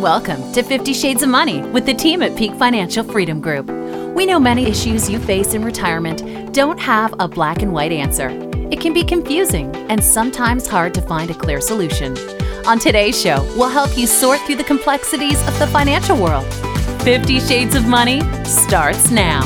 Welcome to 50 Shades of Money with the team at Peak Financial Freedom Group. We know many issues you face in retirement don't have a black and white answer. It can be confusing and sometimes hard to find a clear solution. On today's show, we'll help you sort through the complexities of the financial world. 50 Shades of Money starts now.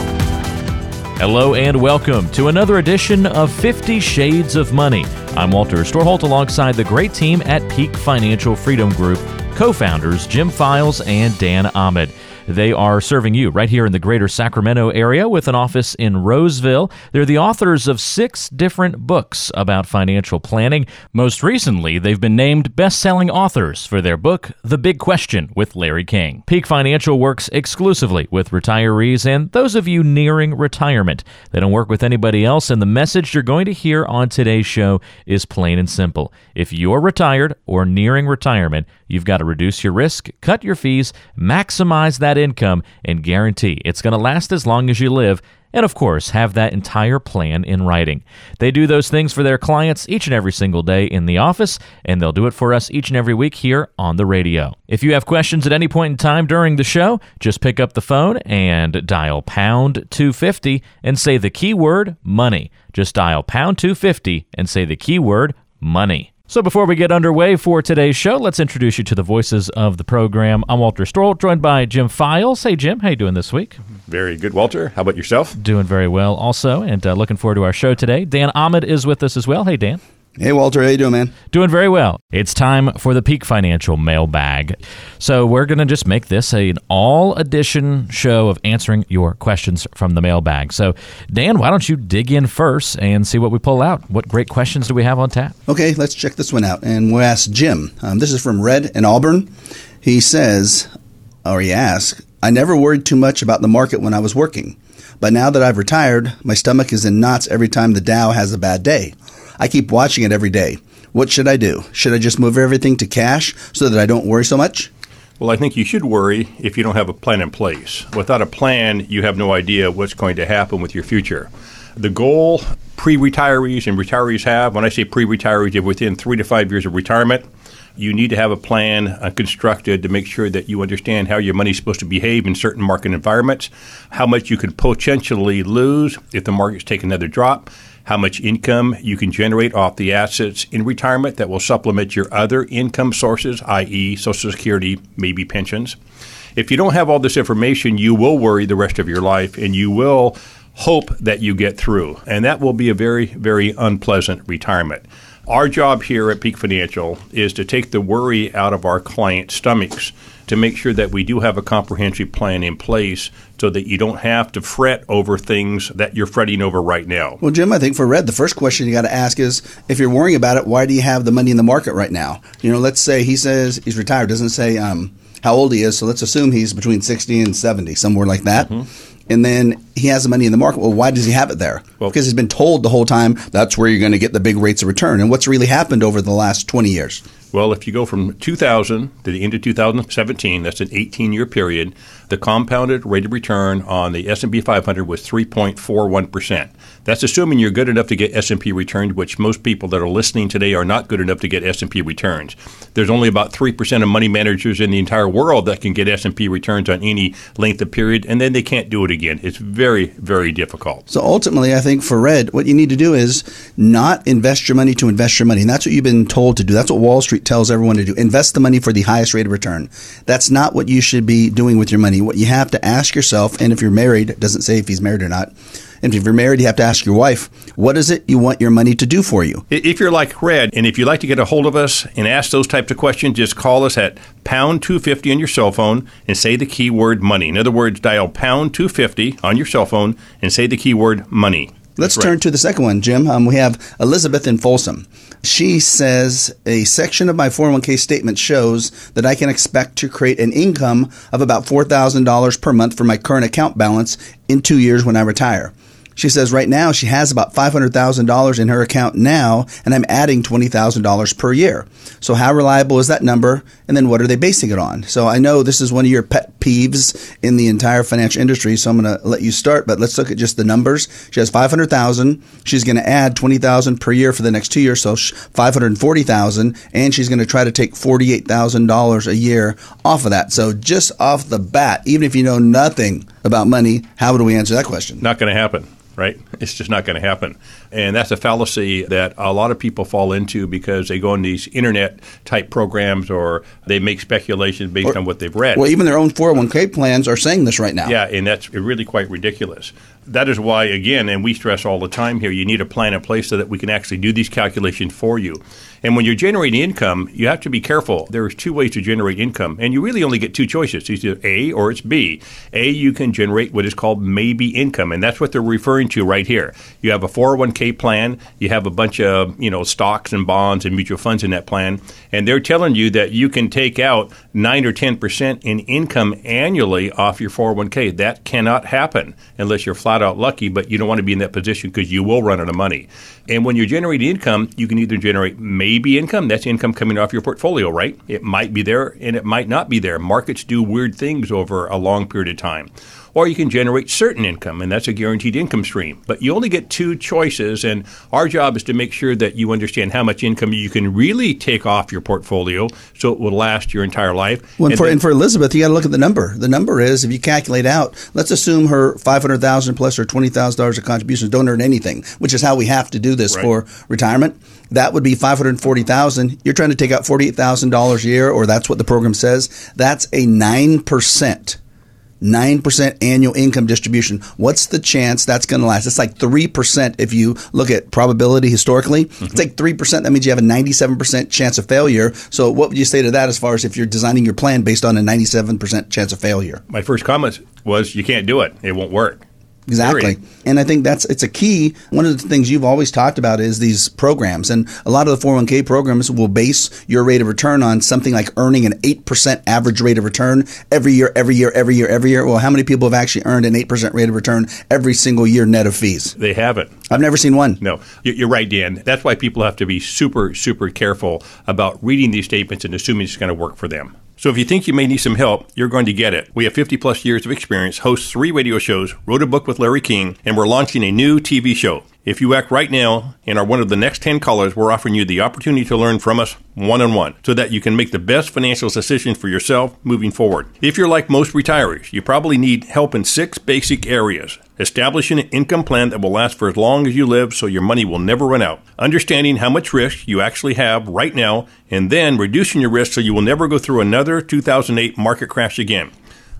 Hello and welcome to another edition of 50 Shades of Money. I'm Walter Storholt alongside the great team at Peak Financial Freedom Group, co-founders Jim Files and Dan Ahmad. They are serving you right here in the greater Sacramento area with an office in Roseville. They're the authors of 6 different books about financial planning. Most recently, they've been named best-selling authors for their book, The Big Question with Larry King. Peak Financial works exclusively with retirees and those of you nearing retirement. They don't work with anybody else, and the message you're going to hear on today's show is plain and simple. If you're retired or nearing retirement, you've got to reduce your risk, cut your fees, maximize that income, and guarantee it's going to last as long as you live, and of course, have that entire plan in writing. They do those things for their clients each and every single day in the office, and they'll do it for us each and every week here on the radio. If you have questions at any point in time during the show, just pick up the phone and dial pound 250 and say the keyword money. Just dial pound 250 and say the keyword money. So before we get underway for today's show, let's introduce you to the voices of the program. I'm Walter Storholt, joined by Jim Files. Hey, Jim, how you doing this week? Very good, Walter. How about yourself? Doing very well also, and looking forward to our show today. Dan Ahmad is with us as well. Hey, Dan. Hey, Walter. How you doing, man? Doing very well. It's time for the Peak Financial Mailbag. So we're going to just make this an all-edition show of answering your questions from the mailbag. So, Dan, why don't you dig in first and see what we pull out? What great questions do we have on tap? Okay, let's check this one out. And we'll ask Jim. This is from Red in Auburn. He says, or he asks, I never worried too much about the market when I was working. But now that I've retired, my stomach is in knots every time the Dow has a bad day. I keep watching it every day. What should I do? Should I just move everything to cash so that I don't worry so much? Well, I think you should worry if you don't have a plan in place. Without a plan, you have no idea what's going to happen with your future. The goal pre-retirees and retirees have, when I say pre-retirees, they're within 3 to 5 years of retirement. You need to have a plan constructed to make sure that you understand how your money is supposed to behave in certain market environments, how much you could potentially lose if the markets take another drop, how much income you can generate off the assets in retirement that will supplement your other income sources, i.e. Social Security, maybe pensions. If you don't have all this information, you will worry the rest of your life and you will hope that you get through. And that will be a very, very unpleasant retirement. Our job here at Peak Financial is to take the worry out of our clients' stomachs to make sure that we do have a comprehensive plan in place so that you don't have to fret over things that you're fretting over right now. Well, Jim, I think for Red, the first question you got to ask is, if you're worrying about it, why do you have the money in the market right now? You know, let's say he says he's retired, doesn't say how old he is, so let's assume he's between 60 and 70, somewhere like that. Mm-hmm. And then he has the money in the market. Well, why does he have it there? Well, because he's been told the whole time that's where you're going to get the big rates of return. And what's really happened over the last 20 years? Well, if you go from 2000 to the end of 2017, that's an 18-year period, the compounded rate of return on the S&P 500 was 3.41%. That's assuming you're good enough to get S&P returns, which most people that are listening today are not good enough to get S&P returns. There's only about 3% of money managers in the entire world that can get S&P returns on any length of period, and then they can't do it again. It's very, very difficult. So ultimately, I think for Red, what you need to do is not invest your money to invest your money. And that's what you've been told to do. That's what Wall Street tells everyone to do. Invest the money for the highest rate of return. That's not what you should be doing with your money. What you have to ask yourself, and if you're married, it doesn't say if he's married or not. And if you're married, you have to ask your wife, what is it you want your money to do for you? If you're like Red, and if you'd like to get a hold of us and ask those types of questions, just call us at pound 250 on your cell phone and say the keyword money. In other words, dial pound 250 on your cell phone and say the keyword money. Let's turn to the second one, Jim. We have Elizabeth in Folsom. She says, a section of my 401k statement shows that I can expect to create an income of about $4,000 per month from my current account balance in 2 years when I retire. She says right now she has about $500,000 in her account now, and I'm adding $20,000 per year. So how reliable is that number? And then what are they basing it on? So I know this is one of your pet peeves in the entire financial industry, so I'm going to let you start, but let's look at just the numbers. She has $500,000. She's going to add $20,000 per year for the next 2 years, so $540,000, and she's going to try to take $48,000 a year off of that. So just off the bat, even if you know nothing about money, how do we answer that question? Not going to happen, right? It's just not going to happen. And that's a fallacy that a lot of people fall into because they go on these internet type programs or they make speculations based on what they've read. Well, even their own 401k plans are saying this right now. Yeah, and that's really quite ridiculous. That is why, again, and we stress all the time here, you need a plan in place so that we can actually do these calculations for you. And when you're generating income, you have to be careful. There's two ways to generate income, and you really only get two choices. It's either A or it's B. A, you can generate what is called maybe income, and that's what they're referring to right here. You have a 401k plan. You have a bunch of, stocks and bonds and mutual funds in that plan, and they're telling you that you can take out 9 or 10% in income annually off your 401k. That cannot happen unless you're flat out lucky, but you don't want to be in that position because you will run out of money. And when you're generating income, you can either generate maybe income, that's income coming off your portfolio, right? It might be there and it might not be there. Markets do weird things over a long period of time. Or you can generate certain income, and that's a guaranteed income stream. But you only get two choices, and our job is to make sure that you understand how much income you can really take off your portfolio so it will last your entire life. Well, and for Elizabeth, you got to look at the number. The number is, if you calculate out, let's assume her $500,000 plus her $20,000 of contributions don't earn anything, which is how we have to do this for retirement. That would be $540,000. You're trying to take out $48,000 a year, or that's what the program says. That's a 9% annual income distribution. What's the chance that's going to last? It's like 3% if you look at probability historically. Mm-hmm. It's like 3%. That means you have a 97% chance of failure. So what would you say to that as far as if you're designing your plan based on a 97% chance of failure? My first comment was you can't do it. It won't work. Exactly. And I think it's a key. One of the things you've always talked about is these programs. And a lot of the 401k programs will base your rate of return on something like earning an 8% average rate of return every year. Well, how many people have actually earned an 8% rate of return every single year net of fees? They haven't. I've never seen one. No, you're right, Dan. That's why people have to be super, super careful about reading these statements and assuming it's going to work for them. So if you think you may need some help, you're going to get it. We have 50 plus years of experience, host 3 radio shows, wrote a book with Larry King, and we're launching a new TV show. If you act right now and are one of the next 10 callers, we're offering you the opportunity to learn from us one-on-one so that you can make the best financial decisions for yourself moving forward. If you're like most retirees, you probably need help in 6 basic areas. Establishing an income plan that will last for as long as you live so your money will never run out. Understanding how much risk you actually have right now, and then reducing your risk so you will never go through another 2008 market crash again.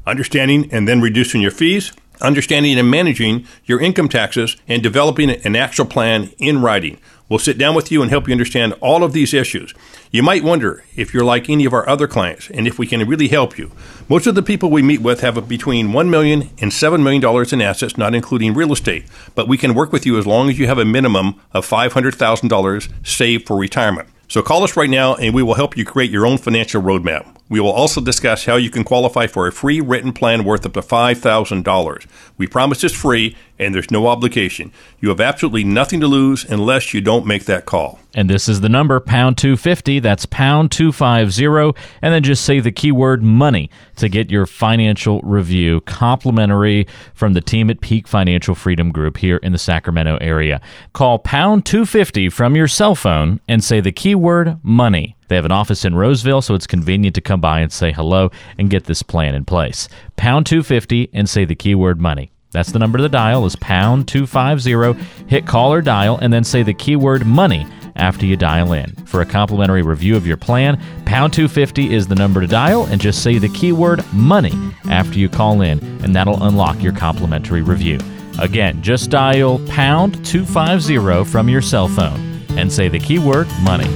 Understanding and then reducing your fees. Understanding and managing your income taxes, and developing an actual plan in writing. We'll sit down with you and help you understand all of these issues. You might wonder if you're like any of our other clients and if we can really help you. Most of the people we meet with have between $1 million and $7 million in assets, not including real estate, but we can work with you as long as you have a minimum of $500,000 saved for retirement. So call us right now and we will help you create your own financial roadmap. We will also discuss how you can qualify for a free written plan worth up to $5,000. We promise it's free and there's no obligation. You have absolutely nothing to lose unless you don't make that call. And this is the number, pound 250, that's pound 250, and then just say the keyword money to get your financial review, complimentary from the team at Peak Financial Freedom Group here in the Sacramento area. Call pound 250 from your cell phone and say the keyword money. They have an office in Roseville, so it's convenient to come by and say hello and get this plan in place. Pound 250 and say the keyword money. That's the number to dial is pound 250. Hit call or dial and then say the keyword money after you dial in. For a complimentary review of your plan, pound 250 is the number to dial and just say the keyword money after you call in, and that'll unlock your complimentary review. Again, just dial pound 250 from your cell phone and say the keyword money.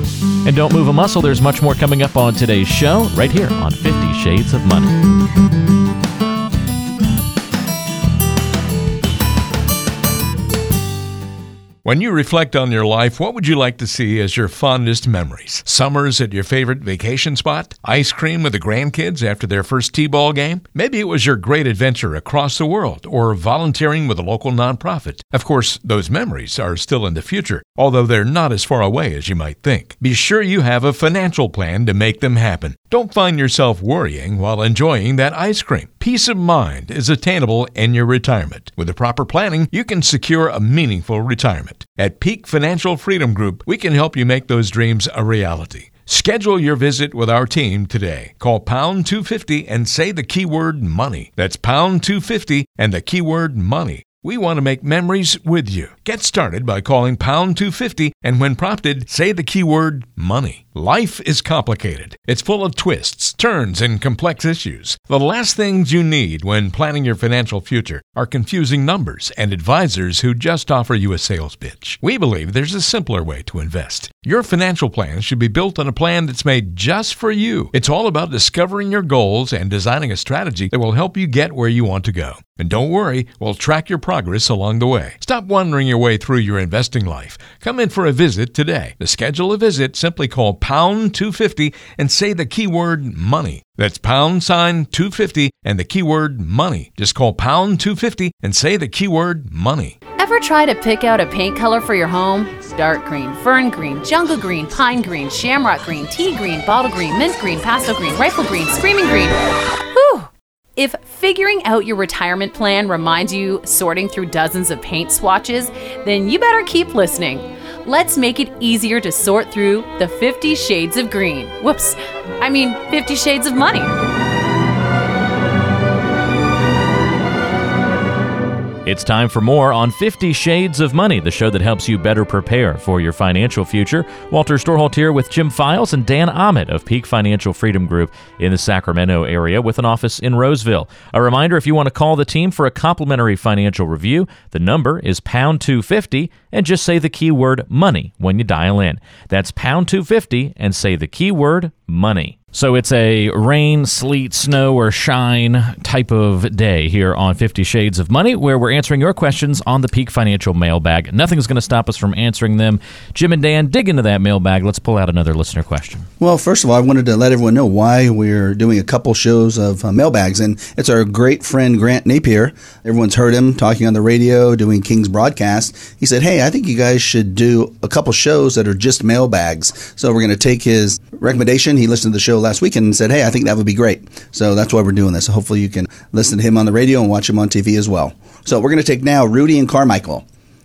And don't move a muscle. There's much more coming up on today's show right here on 50 Shades of Money. When you reflect on your life, what would you like to see as your fondest memories? Summers at your favorite vacation spot? Ice cream with the grandkids after their first T-ball game? Maybe it was your great adventure across the world or volunteering with a local nonprofit. Of course, those memories are still in the future, although they're not as far away as you might think. Be sure you have a financial plan to make them happen. Don't find yourself worrying while enjoying that ice cream. Peace of mind is attainable in your retirement. With the proper planning, you can secure a meaningful retirement. At Peak Financial Freedom Group, we can help you make those dreams a reality. Schedule your visit with our team today. Call pound 250 and say the keyword money. That's pound 250 and the keyword money. We want to make memories with you. Get started by calling pound 250 and when prompted, say the keyword money. Life is complicated. It's full of twists, turns, and complex issues. The last things you need when planning your financial future are confusing numbers and advisors who just offer you a sales pitch. We believe there's a simpler way to invest. Your financial plan should be built on a plan that's made just for you. It's all about discovering your goals and designing a strategy that will help you get where you want to go. And don't worry, we'll track your progress along the way. Stop wandering your way through your investing life. Come in for a visit today. To schedule a visit, simply call pound 250 and say the keyword money. That's pound sign 250 and the keyword money. Just call pound 250 and say the keyword money. Ever try to pick out a paint color for your home? Dark green, fern green, jungle green, pine green, shamrock green, tea green, bottle green, mint green, pastel green, rifle green, screaming green. Whew! If figuring out your retirement plan reminds you sorting through dozens of paint swatches, then you better keep listening. Let's make it easier to sort through the 50 shades of green. 50 shades of money. It's time for more on 50 Shades of Money, the show that helps you better prepare for your financial future. Walter Storholt here with Jim Files and Dan Ahmad of Peak Financial Freedom Group in the Sacramento area with an office in Roseville. A reminder, if you want to call the team for a complimentary financial review, the number is pound 250 and just say the keyword money when you dial in. That's pound 250 and say the keyword money. So it's a rain, sleet, snow, or shine type of day here on 50 Shades of Money, where we're answering your questions on the Peak Financial Mailbag. Nothing's going to stop us from answering them. Jim and Dan, dig into that mailbag. Let's pull out another listener question. Well, first of all, I wanted to let everyone know why we're doing a couple shows of mailbags, and it's our great friend Grant Napier. Everyone's heard him talking on the radio, doing King's Broadcast. He said, hey, I think you guys should do a couple shows that are just mailbags. So we're going to take his recommendation. He listened to the show last weekend and said, hey, I think that would be great. So that's why we're doing this. Hopefully you can listen to him on the radio and watch him on TV as well. So we're going to take now Rudy and Carmichael.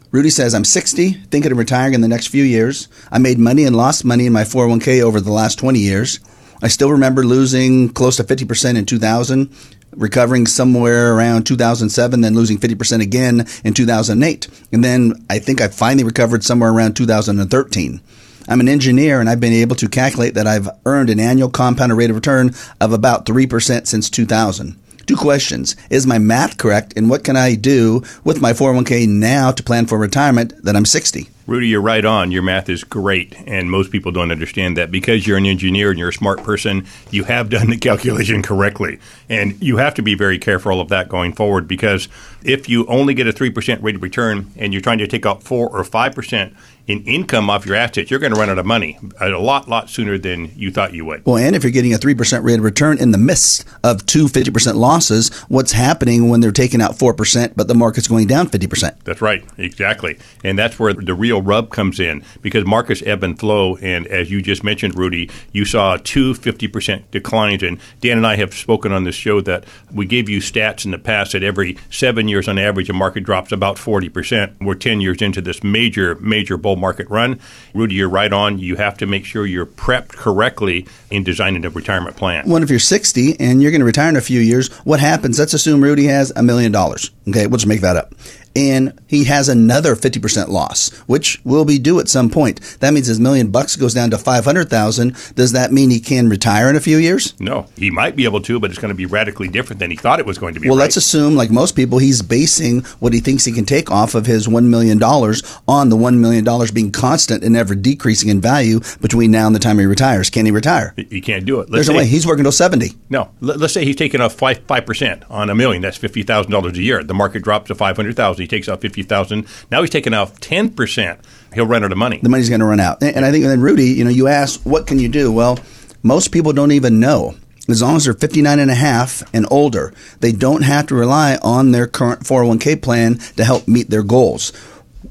Rudy says, I'm 60, thinking of retiring in the next few years. I made money and lost money in my 401k over the last 20 years. I still remember losing close to 50% in 2000, recovering somewhere around 2007, then losing 50% again in 2008. And then I think I finally recovered somewhere around 2013. I'm an engineer, and I've been able to calculate that I've earned an annual compounded rate of return of about 3% since 2000. Two questions. Is my math correct, and what can I do with my 401k now to plan for retirement that I'm 60? Rudy, you're right on. Your math is great, and most people don't understand that. Because you're an engineer and you're a smart person, you have done the calculation correctly. And you have to be very careful of that going forward, because if you only get a 3% rate of return and you're trying to take out 4 or 5% in income off your assets, you're going to run out of money a lot sooner than you thought you would. Well, and if you're getting a 3% rate of return in the midst of two 50% losses, what's happening when they're taking out 4% but the market's going down 50%? That's right. Exactly. And that's where the real rub comes in, because markets ebb and flow. And as you just mentioned, Rudy, you saw two 50% declines. And Dan and I have spoken on this show that we gave you stats in the past that every 7 years on average, a market drops about 40%. We're 10 years into this major bull market run. Rudy, you're right on. You have to make sure you're prepped correctly in designing a retirement plan. Well, if you're 60 and you're going to retire in a few years, what happens? Let's assume Rudy has $1 million. Okay, we'll just make that up. And he has another 50% loss, which will be due at some point. That means his $1 million goes down to $500,000. Does that mean he can retire in a few years? No, he might be able to, but it's going to be radically different than he thought it was going to be. Well, right? Let's assume, like most people, he's basing what he thinks he can take off of his $1 million on the $1 million being constant and never decreasing in value between now and the time he retires. Can he retire? He can't do it. There's no way. He's working till 70. No. Let's say he's taking off 5% on $1 million. That's $50,000 a year. The market drops to $500,000. he takes out $50,000. Now he's taking out 10%. He'll run out of money. The money's going to run out. And I think then, Rudy, you asked, what can you do? Well, most people don't even know. As long as they're 59 and a half and older, they don't have to rely on their current 401k plan to help meet their goals.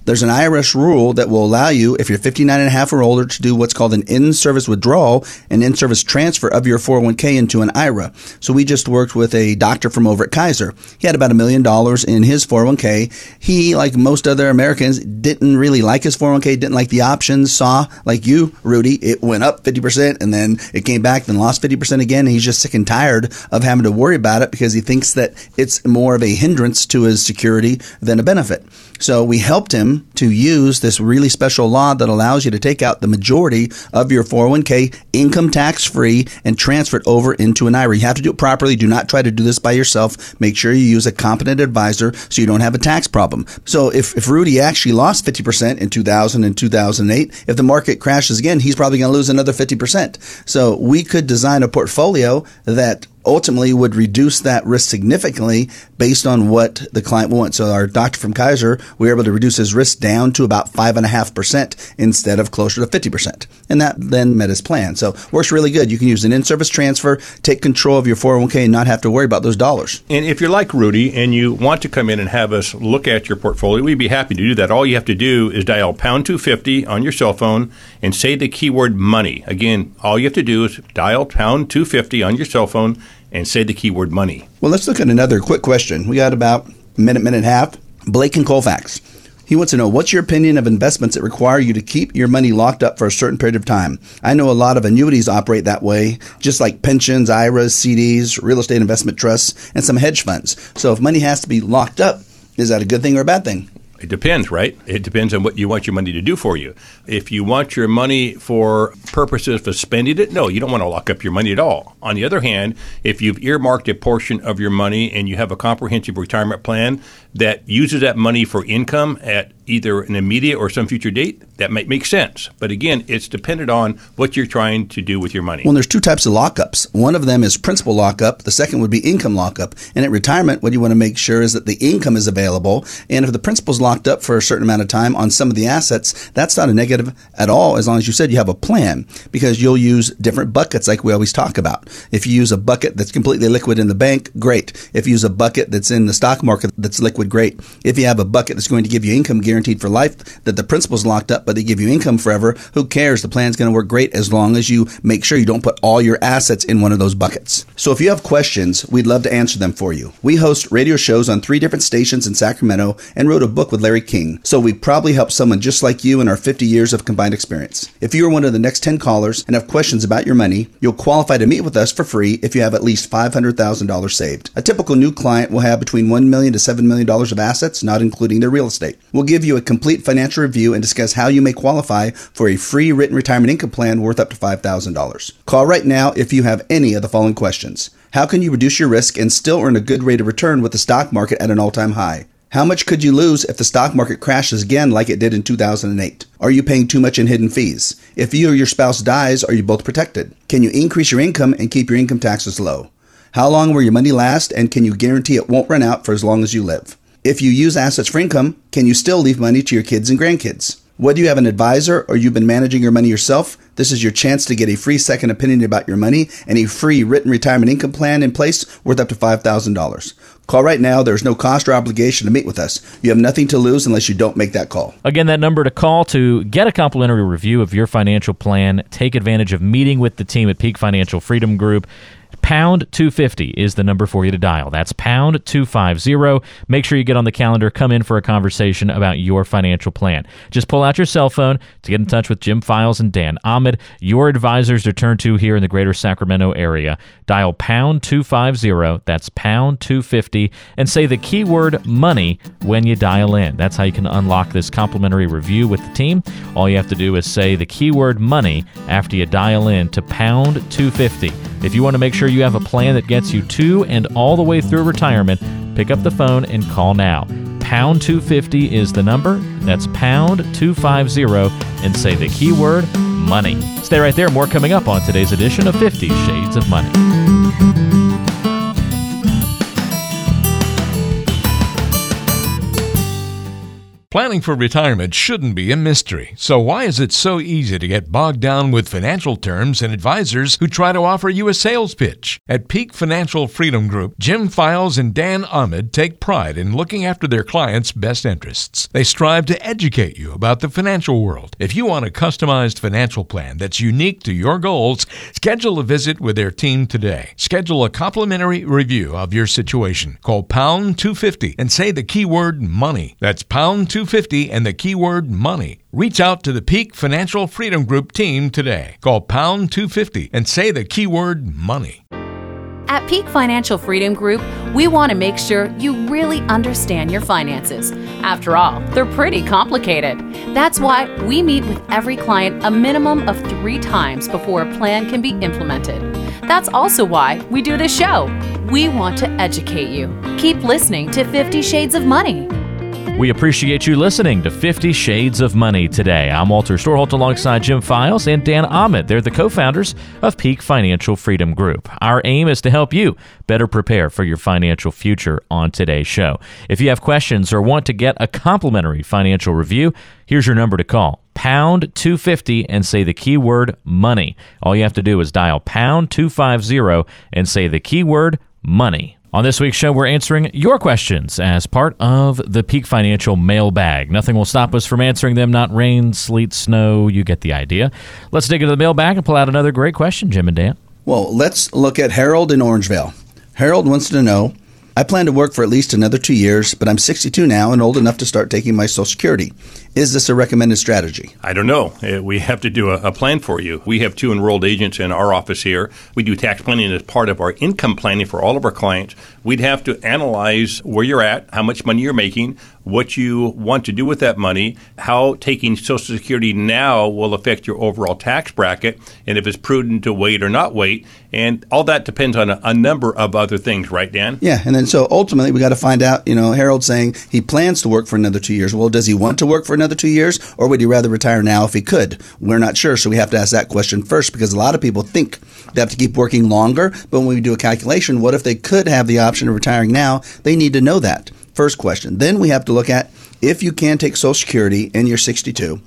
There's an IRS rule that will allow you, if you're 59 and a half or older, to do what's called an in-service withdrawal, an in-service transfer of your 401k into an IRA. So we just worked with a doctor from over at Kaiser. He had about $1 million in his 401k. He, like most other Americans, didn't really like his 401k, didn't like the options, saw, like you, Rudy, it went up 50% and then it came back, then lost 50% again. And he's just sick and tired of having to worry about it because he thinks that it's more of a hindrance to his security than a benefit. So we helped him to use this really special law that allows you to take out the majority of your 401k income tax free and transfer it over into an IRA. You have to do it properly. Do not try to do this by yourself. Make sure you use a competent advisor so you don't have a tax problem. So if Rudy actually lost 50% in 2000 and 2008, if the market crashes again, he's probably going to lose another 50%. So we could design a portfolio that ultimately would reduce that risk significantly based on what the client wants. So our doctor from Kaiser, we were able to reduce his risk down to about 5.5% instead of closer to 50%. And that then met his plan. So works really good. You can use an in-service transfer, take control of your 401k and not have to worry about those dollars. And if you're like Rudy and you want to come in and have us look at your portfolio, we'd be happy to do that. All you have to do is dial pound 250 on your cell phone and say the keyword money. Again, all you have to do is dial pound 250 on your cell phone and say the keyword money. Well, let's look at another quick question. We got about a minute and a half. Blake in Colfax. He wants to know, what's your opinion of investments that require you to keep your money locked up for a certain period of time? I know a lot of annuities operate that way, just like pensions, IRAs, CDs, real estate investment trusts, and some hedge funds. So if money has to be locked up, is that a good thing or a bad thing? It depends, right? It depends on what you want your money to do for you. If you want your money for purposes for spending it, no, you don't want to lock up your money at all. On the other hand, if you've earmarked a portion of your money and you have a comprehensive retirement plan that uses that money for income at either an immediate or some future date, that might make sense. But again, it's dependent on what you're trying to do with your money. Well, there's two types of lockups. One of them is principal lockup. The second would be income lockup. And at retirement, what you want to make sure is that the income is available. And if the principal's locked up for a certain amount of time on some of the assets, that's not a negative at all, as long as you said you have a plan, because you'll use different buckets like we always talk about. If you use a bucket that's completely liquid in the bank, great. If you use a bucket that's in the stock market that's liquid, great. If you have a bucket that's going to give you income guaranteed for life, that the principal's locked up, but they give you income forever, who cares? The plan's going to work great as long as you make sure you don't put all your assets in one of those buckets. So if you have questions, we'd love to answer them for you. We host radio shows on 3 different stations in Sacramento and wrote a book with Larry King, so we probably helped someone just like you in our 50 years of combined experience. If you are one of the next 10 callers and have questions about your money, you'll qualify to meet with us for free if you have at least $500,000 saved. A typical new client will have between $1 million to $7 million of assets, not including their real estate. We'll give you a complete financial review and discuss how you may qualify for a free written retirement income plan worth up to $5,000. Call right now if you have any of the following questions. How can you reduce your risk and still earn a good rate of return with the stock market at an all-time high? How much could you lose if the stock market crashes again like it did in 2008? Are you paying too much in hidden fees? If you or your spouse dies, are you both protected? Can you increase your income and keep your income taxes low? How long will your money last, and can you guarantee it won't run out for as long as you live? If you use assets for income, can you still leave money to your kids and grandkids? Whether you have an advisor or you've been managing your money yourself, this is your chance to get a free second opinion about your money and a free written retirement income plan in place worth up to $5,000. Call right now. There's no cost or obligation to meet with us. You have nothing to lose unless you don't make that call. Again, that number to call to get a complimentary review of your financial plan. Take advantage of meeting with the team at Peak Financial Freedom Group. Pound 250 is the number for you to dial. That's pound 250. Make sure you get on the calendar. Come in for a conversation about your financial plan. Just pull out your cell phone to get in touch with Jim Files and Dan Ahmad, your advisors to turn to here in the greater Sacramento area. Dial pound 250. That's pound 250. And say the keyword money when you dial in. That's how you can unlock this complimentary review with the team. All you have to do is say the keyword money after you dial in to pound 250. If you want to make sure you have a plan that gets you to and all the way through retirement, pick up the phone and call now. Pound 250 is the number. That's pound 250 and say the keyword money. Stay right there. More coming up on today's edition of 50 Shades of Money. Planning for retirement shouldn't be a mystery. So why is it so easy to get bogged down with financial terms and advisors who try to offer you a sales pitch? At Peak Financial Freedom Group, Jim Files and Dan Ahmad take pride in looking after their clients' best interests. They strive to educate you about the financial world. If you want a customized financial plan that's unique to your goals, schedule a visit with their team today. Schedule a complimentary review of your situation. Call pound 250 and say the keyword money. That's pound 250. And the keyword money. Reach out to the Peak Financial Freedom Group team today. Call pound 250 and say the keyword money. At Peak Financial Freedom Group, we want to make sure you really understand your finances. After all, they're pretty complicated. That's why we meet with every client a minimum of 3 times before a plan can be implemented. That's also why we do this show. We want to educate you. Keep listening to 50 Shades of Money. We appreciate you listening to 50 Shades of Money today. I'm Walter Storholt alongside Jim Files and Dan Ahmad. They're the co-founders of Peak Financial Freedom Group. Our aim is to help you better prepare for your financial future on today's show. If you have questions or want to get a complimentary financial review, here's your number to call. Pound 250 and say the keyword money. All you have to do is dial pound 250 and say the keyword money. On this week's show, we're answering your questions as part of the Peak Financial Mailbag. Nothing will stop us from answering them, not rain, sleet, snow, you get the idea. Let's dig into the mailbag and pull out another great question, Jim and Dan. Well, let's look at Harold in Orangevale. Harold wants to know, I plan to work for at least another 2 years, but I'm 62 now and old enough to start taking my Social Security. Is this a recommended strategy? I don't know. We have to do a plan for you. We have 2 enrolled agents in our office here. We do tax planning as part of our income planning for all of our clients. We'd have to analyze where you're at, how much money you're making, what you want to do with that money, how taking Social Security now will affect your overall tax bracket, and if it's prudent to wait or not wait. And all that depends on a number of other things, right, Dan? Yeah, and then so ultimately we got to find out, Harold's saying he plans to work for another 2 years. Well, does he want to work for another 2 years, or would he rather retire now if he could? We're not sure, so we have to ask that question first, because a lot of people think they have to keep working longer, but when we do a calculation, what if they could have the option of retiring now? They need to know that. First question. Then we have to look at if you can take Social Security and you're 62.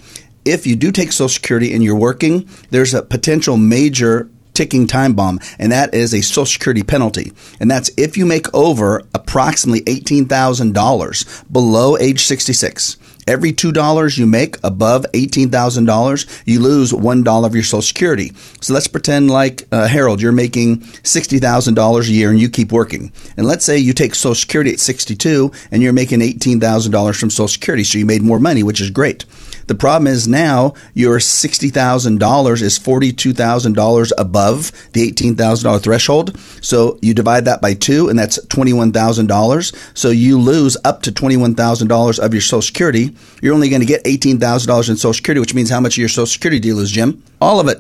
If you do take Social Security and you're working, there's a potential major ticking time bomb, and that is a Social Security penalty. And that's if you make over approximately $18,000 below age 66. Every $2 you make above $18,000, you lose $1 of your Social Security. So let's pretend like, Harold, you're making $60,000 a year and you keep working. And let's say you take Social Security at 62 and you're making $18,000 from Social Security. So you made more money, which is great. The problem is now your $60,000 is $42,000 above the $18,000 threshold. So you divide that by 2, and that's $21,000. So you lose up to $21,000 of your Social Security. You're only going to get $18,000 in Social Security, which means how much of your Social Security do you lose, Jim? All of it.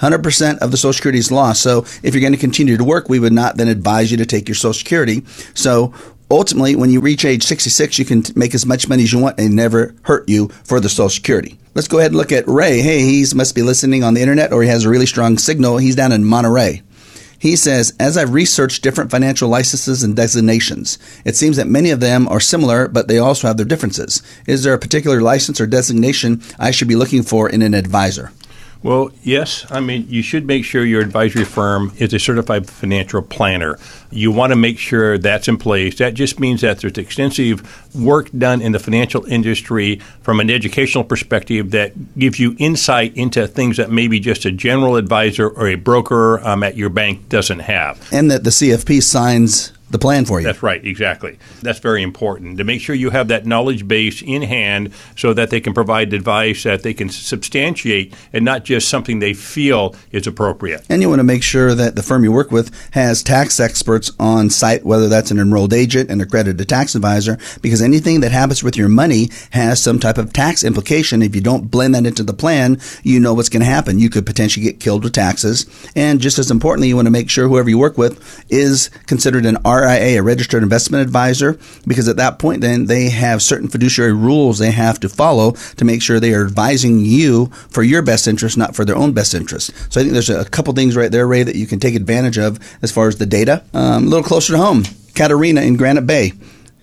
100% of the Social Security is lost. So if you're going to continue to work, we would not then advise you to take your Social Security. So ultimately, when you reach age 66, you can make as much money as you want and never hurt you for the Social Security. Let's go ahead and look at Ray. Hey, he must be listening on the internet, or he has a really strong signal. He's down in Monterey. He says, as I've researched different financial licenses and designations, it seems that many of them are similar, but they also have their differences. Is there a particular license or designation I should be looking for in an advisor? Well, yes. I mean, you should make sure your advisory firm is a certified financial planner. You want to make sure that's in place. That just means that there's extensive work done in the financial industry from an educational perspective that gives you insight into things that maybe just a general advisor or a broker at your bank doesn't have. And that the CFP signs the plan for you. That's right, exactly. That's very important to make sure you have that knowledge base in hand so that they can provide advice that they can substantiate and not just something they feel is appropriate. And you want to make sure that the firm you work with has tax experts on site, whether that's an enrolled agent, an accredited tax advisor, because anything that happens with your money has some type of tax implication. If you don't blend that into the plan, you know what's going to happen. You could potentially get killed with taxes. And just as importantly, you want to make sure whoever you work with is considered an RIA, a registered investment advisor, because at that point then they have certain fiduciary rules they have to follow to make sure they are advising you for your best interest, not for their own best interest. So I think there's a couple things right there, Ray, that you can take advantage of as far as the data. A little closer to home, Katarina in Granite Bay.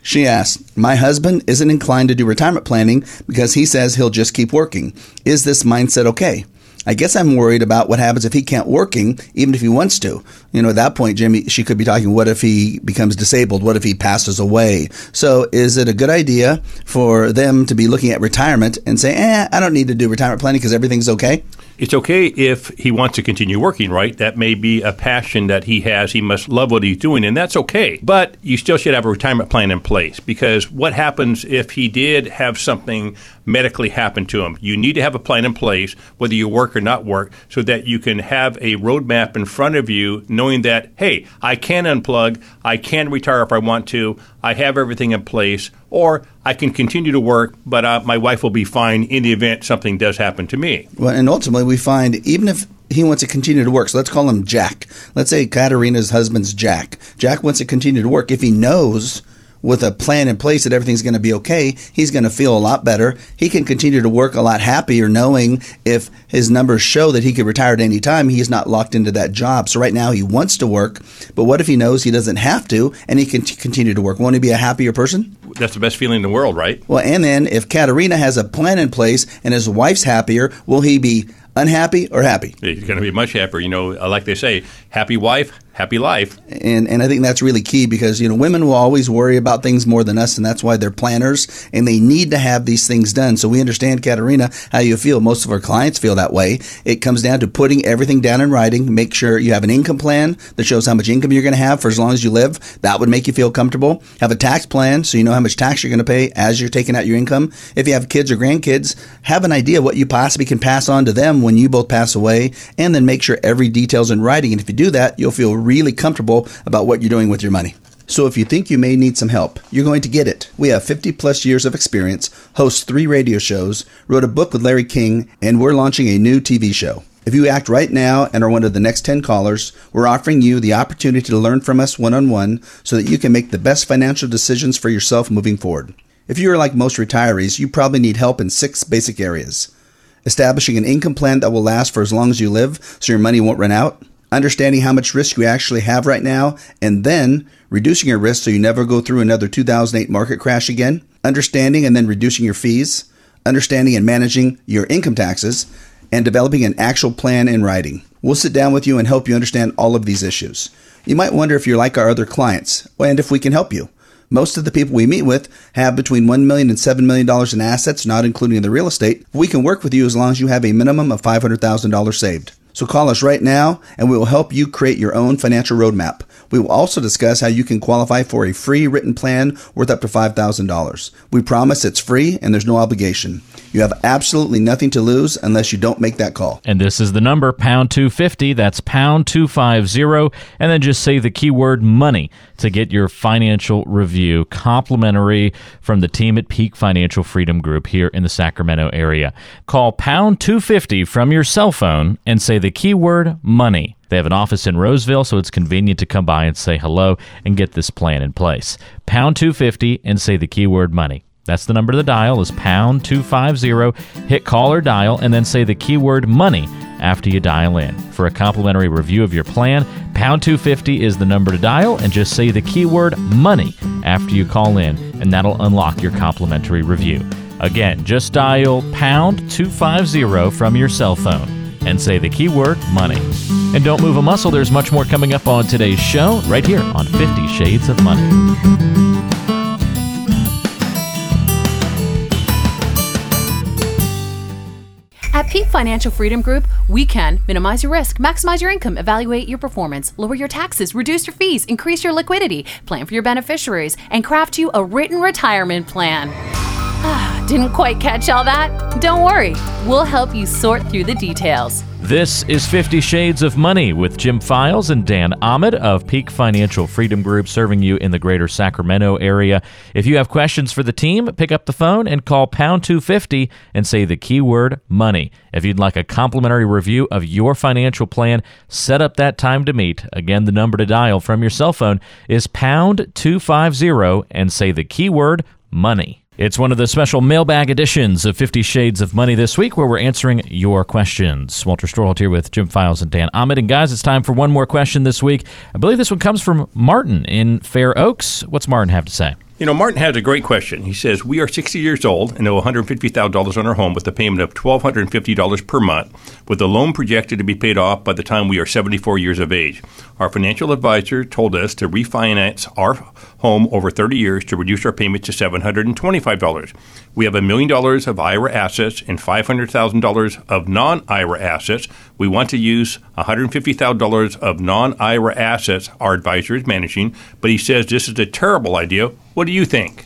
She asked, my husband isn't inclined to do retirement planning because he says he'll just keep working. Is this mindset okay? I guess I'm worried about what happens if he can't working, even if he wants to. You know, at that point, Jimmy, she could be talking, what if he becomes disabled? What if he passes away? So is it a good idea for them to be looking at retirement and say, I don't need to do retirement planning because everything's okay? It's okay if he wants to continue working, right? That may be a passion that he has. He must love what he's doing, and that's okay. But you still should have a retirement plan in place, because what happens if he did have something medically happen to him? You need to have a plan in place, whether you work or not work, so that you can have a roadmap in front of you, knowing that, hey, I can unplug, I can retire if I want to, I have everything in place, or I can continue to work, but my wife will be fine in the event something does happen to me. Well, and ultimately, we find even if he wants to continue to work, so let's call him Jack. Let's say Katarina's husband's Jack. Jack wants to continue to work. If he knows with a plan in place that everything's going to be okay, he's going to feel a lot better. He can continue to work a lot happier knowing if his numbers show that he could retire at any time, he's not locked into that job. So right now he wants to work, but what if he knows he doesn't have to and he can continue to work? Won't he be a happier person? That's the best feeling in the world, right? Well, and then if Katarina has a plan in place and his wife's happier, will he be unhappy or happy? He's going to be much happier. You know, like they say, happy wife, happy life. And I think that's really key, because, you know, women will always worry about things more than us, and that's why they're planners, and they need to have these things done. So we understand, Katarina, how you feel. Most of our clients feel that way. It comes down to putting everything down in writing. Make sure you have an income plan that shows how much income you're going to have for as long as you live. That would make you feel comfortable. Have a tax plan so you know how much tax you're going to pay as you're taking out your income. If you have kids or grandkids, have an idea what you possibly can pass on to them when you both pass away, and then make sure every detail's in writing. And if you do that, you'll feel really comfortable about what you're doing with your money. So if you think you may need some help, you're going to get it. We have 50 plus years of experience, host 3 radio shows, wrote a book with Larry King, and we're launching a new TV show. If you act right now and are one of the next 10 callers, we're offering you the opportunity to learn from us one-on-one so that you can make the best financial decisions for yourself moving forward. If you are like most retirees, you probably need help in 6 basic areas. Establishing an income plan that will last for as long as you live so your money won't run out. Understanding how much risk you actually have right now, and then reducing your risk so you never go through another 2008 market crash again. Understanding and then reducing your fees. Understanding and managing your income taxes. And developing an actual plan in writing. We'll sit down with you and help you understand all of these issues. You might wonder if you're like our other clients and if we can help you. Most of the people we meet with have between $1 million and $7 million in assets, not including the real estate. We can work with you as long as you have a minimum of $500,000 saved. So call us right now, and we will help you create your own financial roadmap. We will also discuss how you can qualify for a free written plan worth up to $5,000. We promise it's free, and there's no obligation. You have absolutely nothing to lose unless you don't make that call. And this is the number, pound 250. That's pound 250. And then just say the keyword money to get your financial review, complimentary from the team at Peak Financial Freedom Group here in the Sacramento area. Call pound 250 from your cell phone and say the keyword money. They have an office in Roseville, so it's convenient to come by and say hello and get this plan in place. Pound 250 and say the keyword money. That's the number to dial, is pound 250. Hit call or dial, and then say the keyword money after you dial in. For a complimentary review of your plan, pound 250 is the number to dial, and just say the keyword money after you call in, and that'll unlock your complimentary review. Again, just dial pound 250 from your cell phone and say the keyword money. And don't move a muscle. There's much more coming up on today's show right here on 50 Shades of Money. At Peak Financial Freedom Group, we can minimize your risk, maximize your income, evaluate your performance, lower your taxes, reduce your fees, increase your liquidity, plan for your beneficiaries, and craft you a written retirement plan. Didn't quite catch all that? Don't worry, we'll help you sort through the details. This is 50 Shades of Money with Jim Files and Dan Ahmad of Peak Financial Freedom Group, serving you in the greater Sacramento area. If you have questions for the team, pick up the phone and call pound 250 and say the keyword money. If you'd like a complimentary review of your financial plan, set up that time to meet. Again, the number to dial from your cell phone is pound 250 and say the keyword money. It's one of the special mailbag editions of 50 Shades of Money this week, where we're answering your questions. Walter Storholt here with Jim Files and Dan Ahmad. And guys, it's time for one more question this week. I believe this one comes from Martin in Fair Oaks. What's Martin have to say? You know, Martin has a great question. He says, we are 60 years old and owe $150,000 on our home with a payment of $1,250 per month, with the loan projected to be paid off by the time we are 74 years of age. Our financial advisor told us to refinance our home over 30 years to reduce our payment to $725. We have $1 million of IRA assets and $500,000 of non-IRA assets. We want to use $150,000 of non-IRA assets our advisor is managing, but he says this is a terrible idea. What do you think?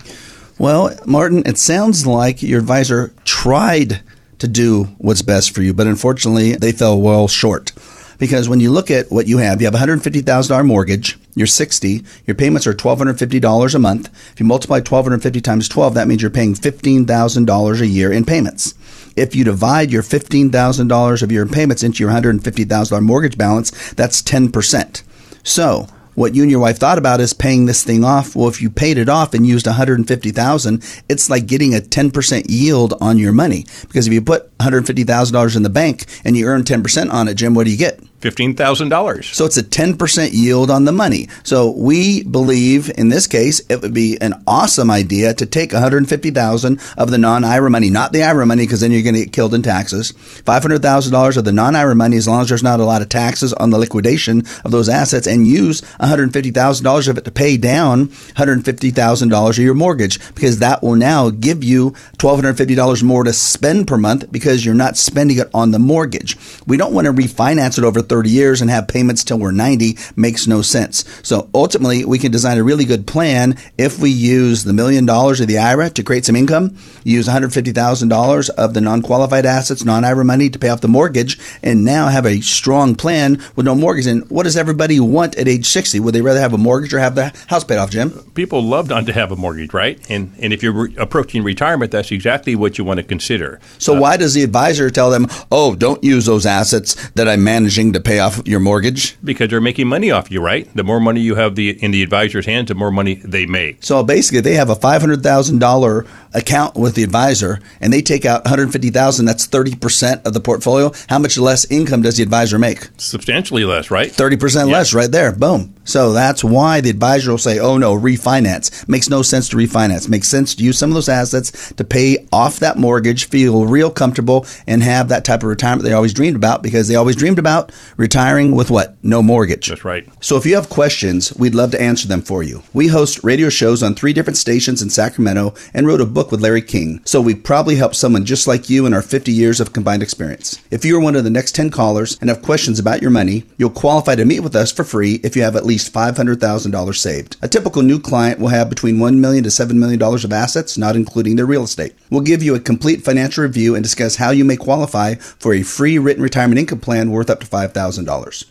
Well, Martin, it sounds like your advisor tried to do what's best for you, but unfortunately, they fell well short. Because when you look at what you have a $150,000 mortgage, you're 60, your payments are $1,250 a month. If you multiply 1,250 times 12, that means you're paying $15,000 a year in payments. If you divide your $15,000 of your payments into your $150,000 mortgage balance, that's 10%. So what you and your wife thought about is paying this thing off. Well, if you paid it off and used $150,000, it's like getting a 10% yield on your money. Because if you put $150,000 in the bank and you earn 10% on it, Jim, what do you get? $15,000. So it's a 10% yield on the money. So we believe in this case, it would be an awesome idea to take $150,000 of the non-IRA money, not the IRA money, because then you're going to get killed in taxes. $500,000 of the non-IRA money, as long as there's not a lot of taxes on the liquidation of those assets, and use $150,000 of it to pay down $150,000 of your mortgage, because that will now give you $1,250 more to spend per month because you're not spending it on the mortgage. We don't want to refinance it over 30 years and have payments till we're 90. Makes no sense. So ultimately, we can design a really good plan if we use the $1 million of the IRA to create some income, use $150,000 of the non-qualified assets, non-IRA money to pay off the mortgage, and now have a strong plan with no mortgage. And what does everybody want at age 60? Would they rather have a mortgage or have the house paid off, Jim? People love not to have a mortgage, right? And if you're approaching retirement, that's exactly what you want to consider. So why does the advisor tell them, oh, don't use those assets that I'm managing to pay off your mortgage? Because they're making money off you, right? The more money you have in the advisor's hands, the more money they make. So basically, they have a $500,000 account with the advisor, and they take out $150,000. That's 30% of the portfolio. How much less income does the advisor make? Substantially less, right? 30% less right there. Boom. So that's why the advisor will say, oh, no, refinance. Makes no sense to refinance. Makes sense to use some of those assets to pay off that mortgage, feel real comfortable, and have that type of retirement they always dreamed about, because they always dreamed about retiring with what? No mortgage. That's right. So if you have questions, we'd love to answer them for you. We host radio shows on 3 different stations in Sacramento and wrote a book with Larry King. So we probably helped someone just like you in our 50 years of combined experience. If you are one of the next 10 callers and have questions about your money, you'll qualify to meet with us for free if you have at least $500,000 saved. A typical new client will have between $1 million to $7 million of assets, not including their real estate. We'll give you a complete financial review and discuss how you may qualify for a free written retirement income plan worth up to $5,000.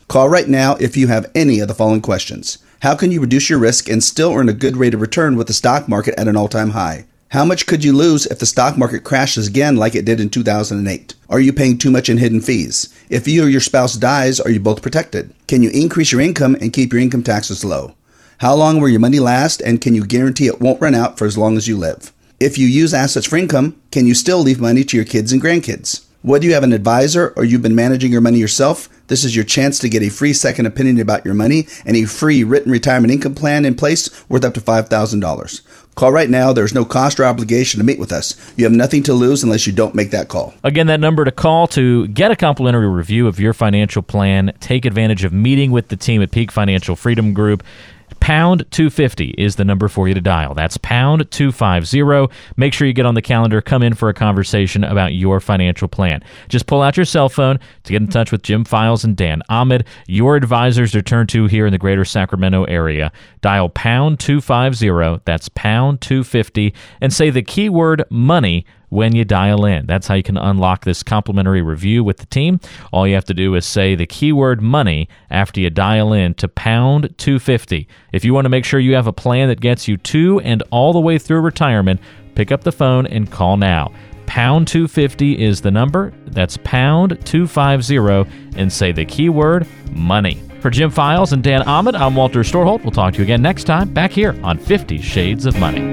Call right now if you have any of the following questions. How can you reduce your risk and still earn a good rate of return with the stock market at an all-time high? How much could you lose if the stock market crashes again like it did in 2008? Are you paying too much in hidden fees? If you or your spouse dies, are you both protected? Can you increase your income and keep your income taxes low? How long will your money last, and can you guarantee it won't run out for as long as you live? If you use assets for income, can you still leave money to your kids and grandkids? Whether you have an advisor or you've been managing your money yourself, this is your chance to get a free second opinion about your money and a free written retirement income plan in place worth up to $5,000. Call right now. There's no cost or obligation to meet with us. You have nothing to lose unless you don't make that call. Again, that number to call to get a complimentary review of your financial plan. Take advantage of meeting with the team at Peak Financial Freedom Group. Pound 250 is the number for you to dial. That's pound 250. Make sure you get on the calendar. Come in for a conversation about your financial plan. Just pull out your cell phone to get in touch with Jim Files and Dan Ahmad, your advisors to turn to here in the greater Sacramento area. Dial pound 250. That's pound 250. And say the keyword money when you dial in. That's how you can unlock this complimentary review with the team. All you have to do is say the keyword money after you dial in to pound 250. If you want to make sure you have a plan that gets you to and all the way through retirement, pick up the phone and call now. Pound 250 is the number. That's pound 250, and say the keyword money. For Jim Files and Dan Ahmad, I'm Walter Storholt. We'll talk to you again next time back here on 50 Shades of Money.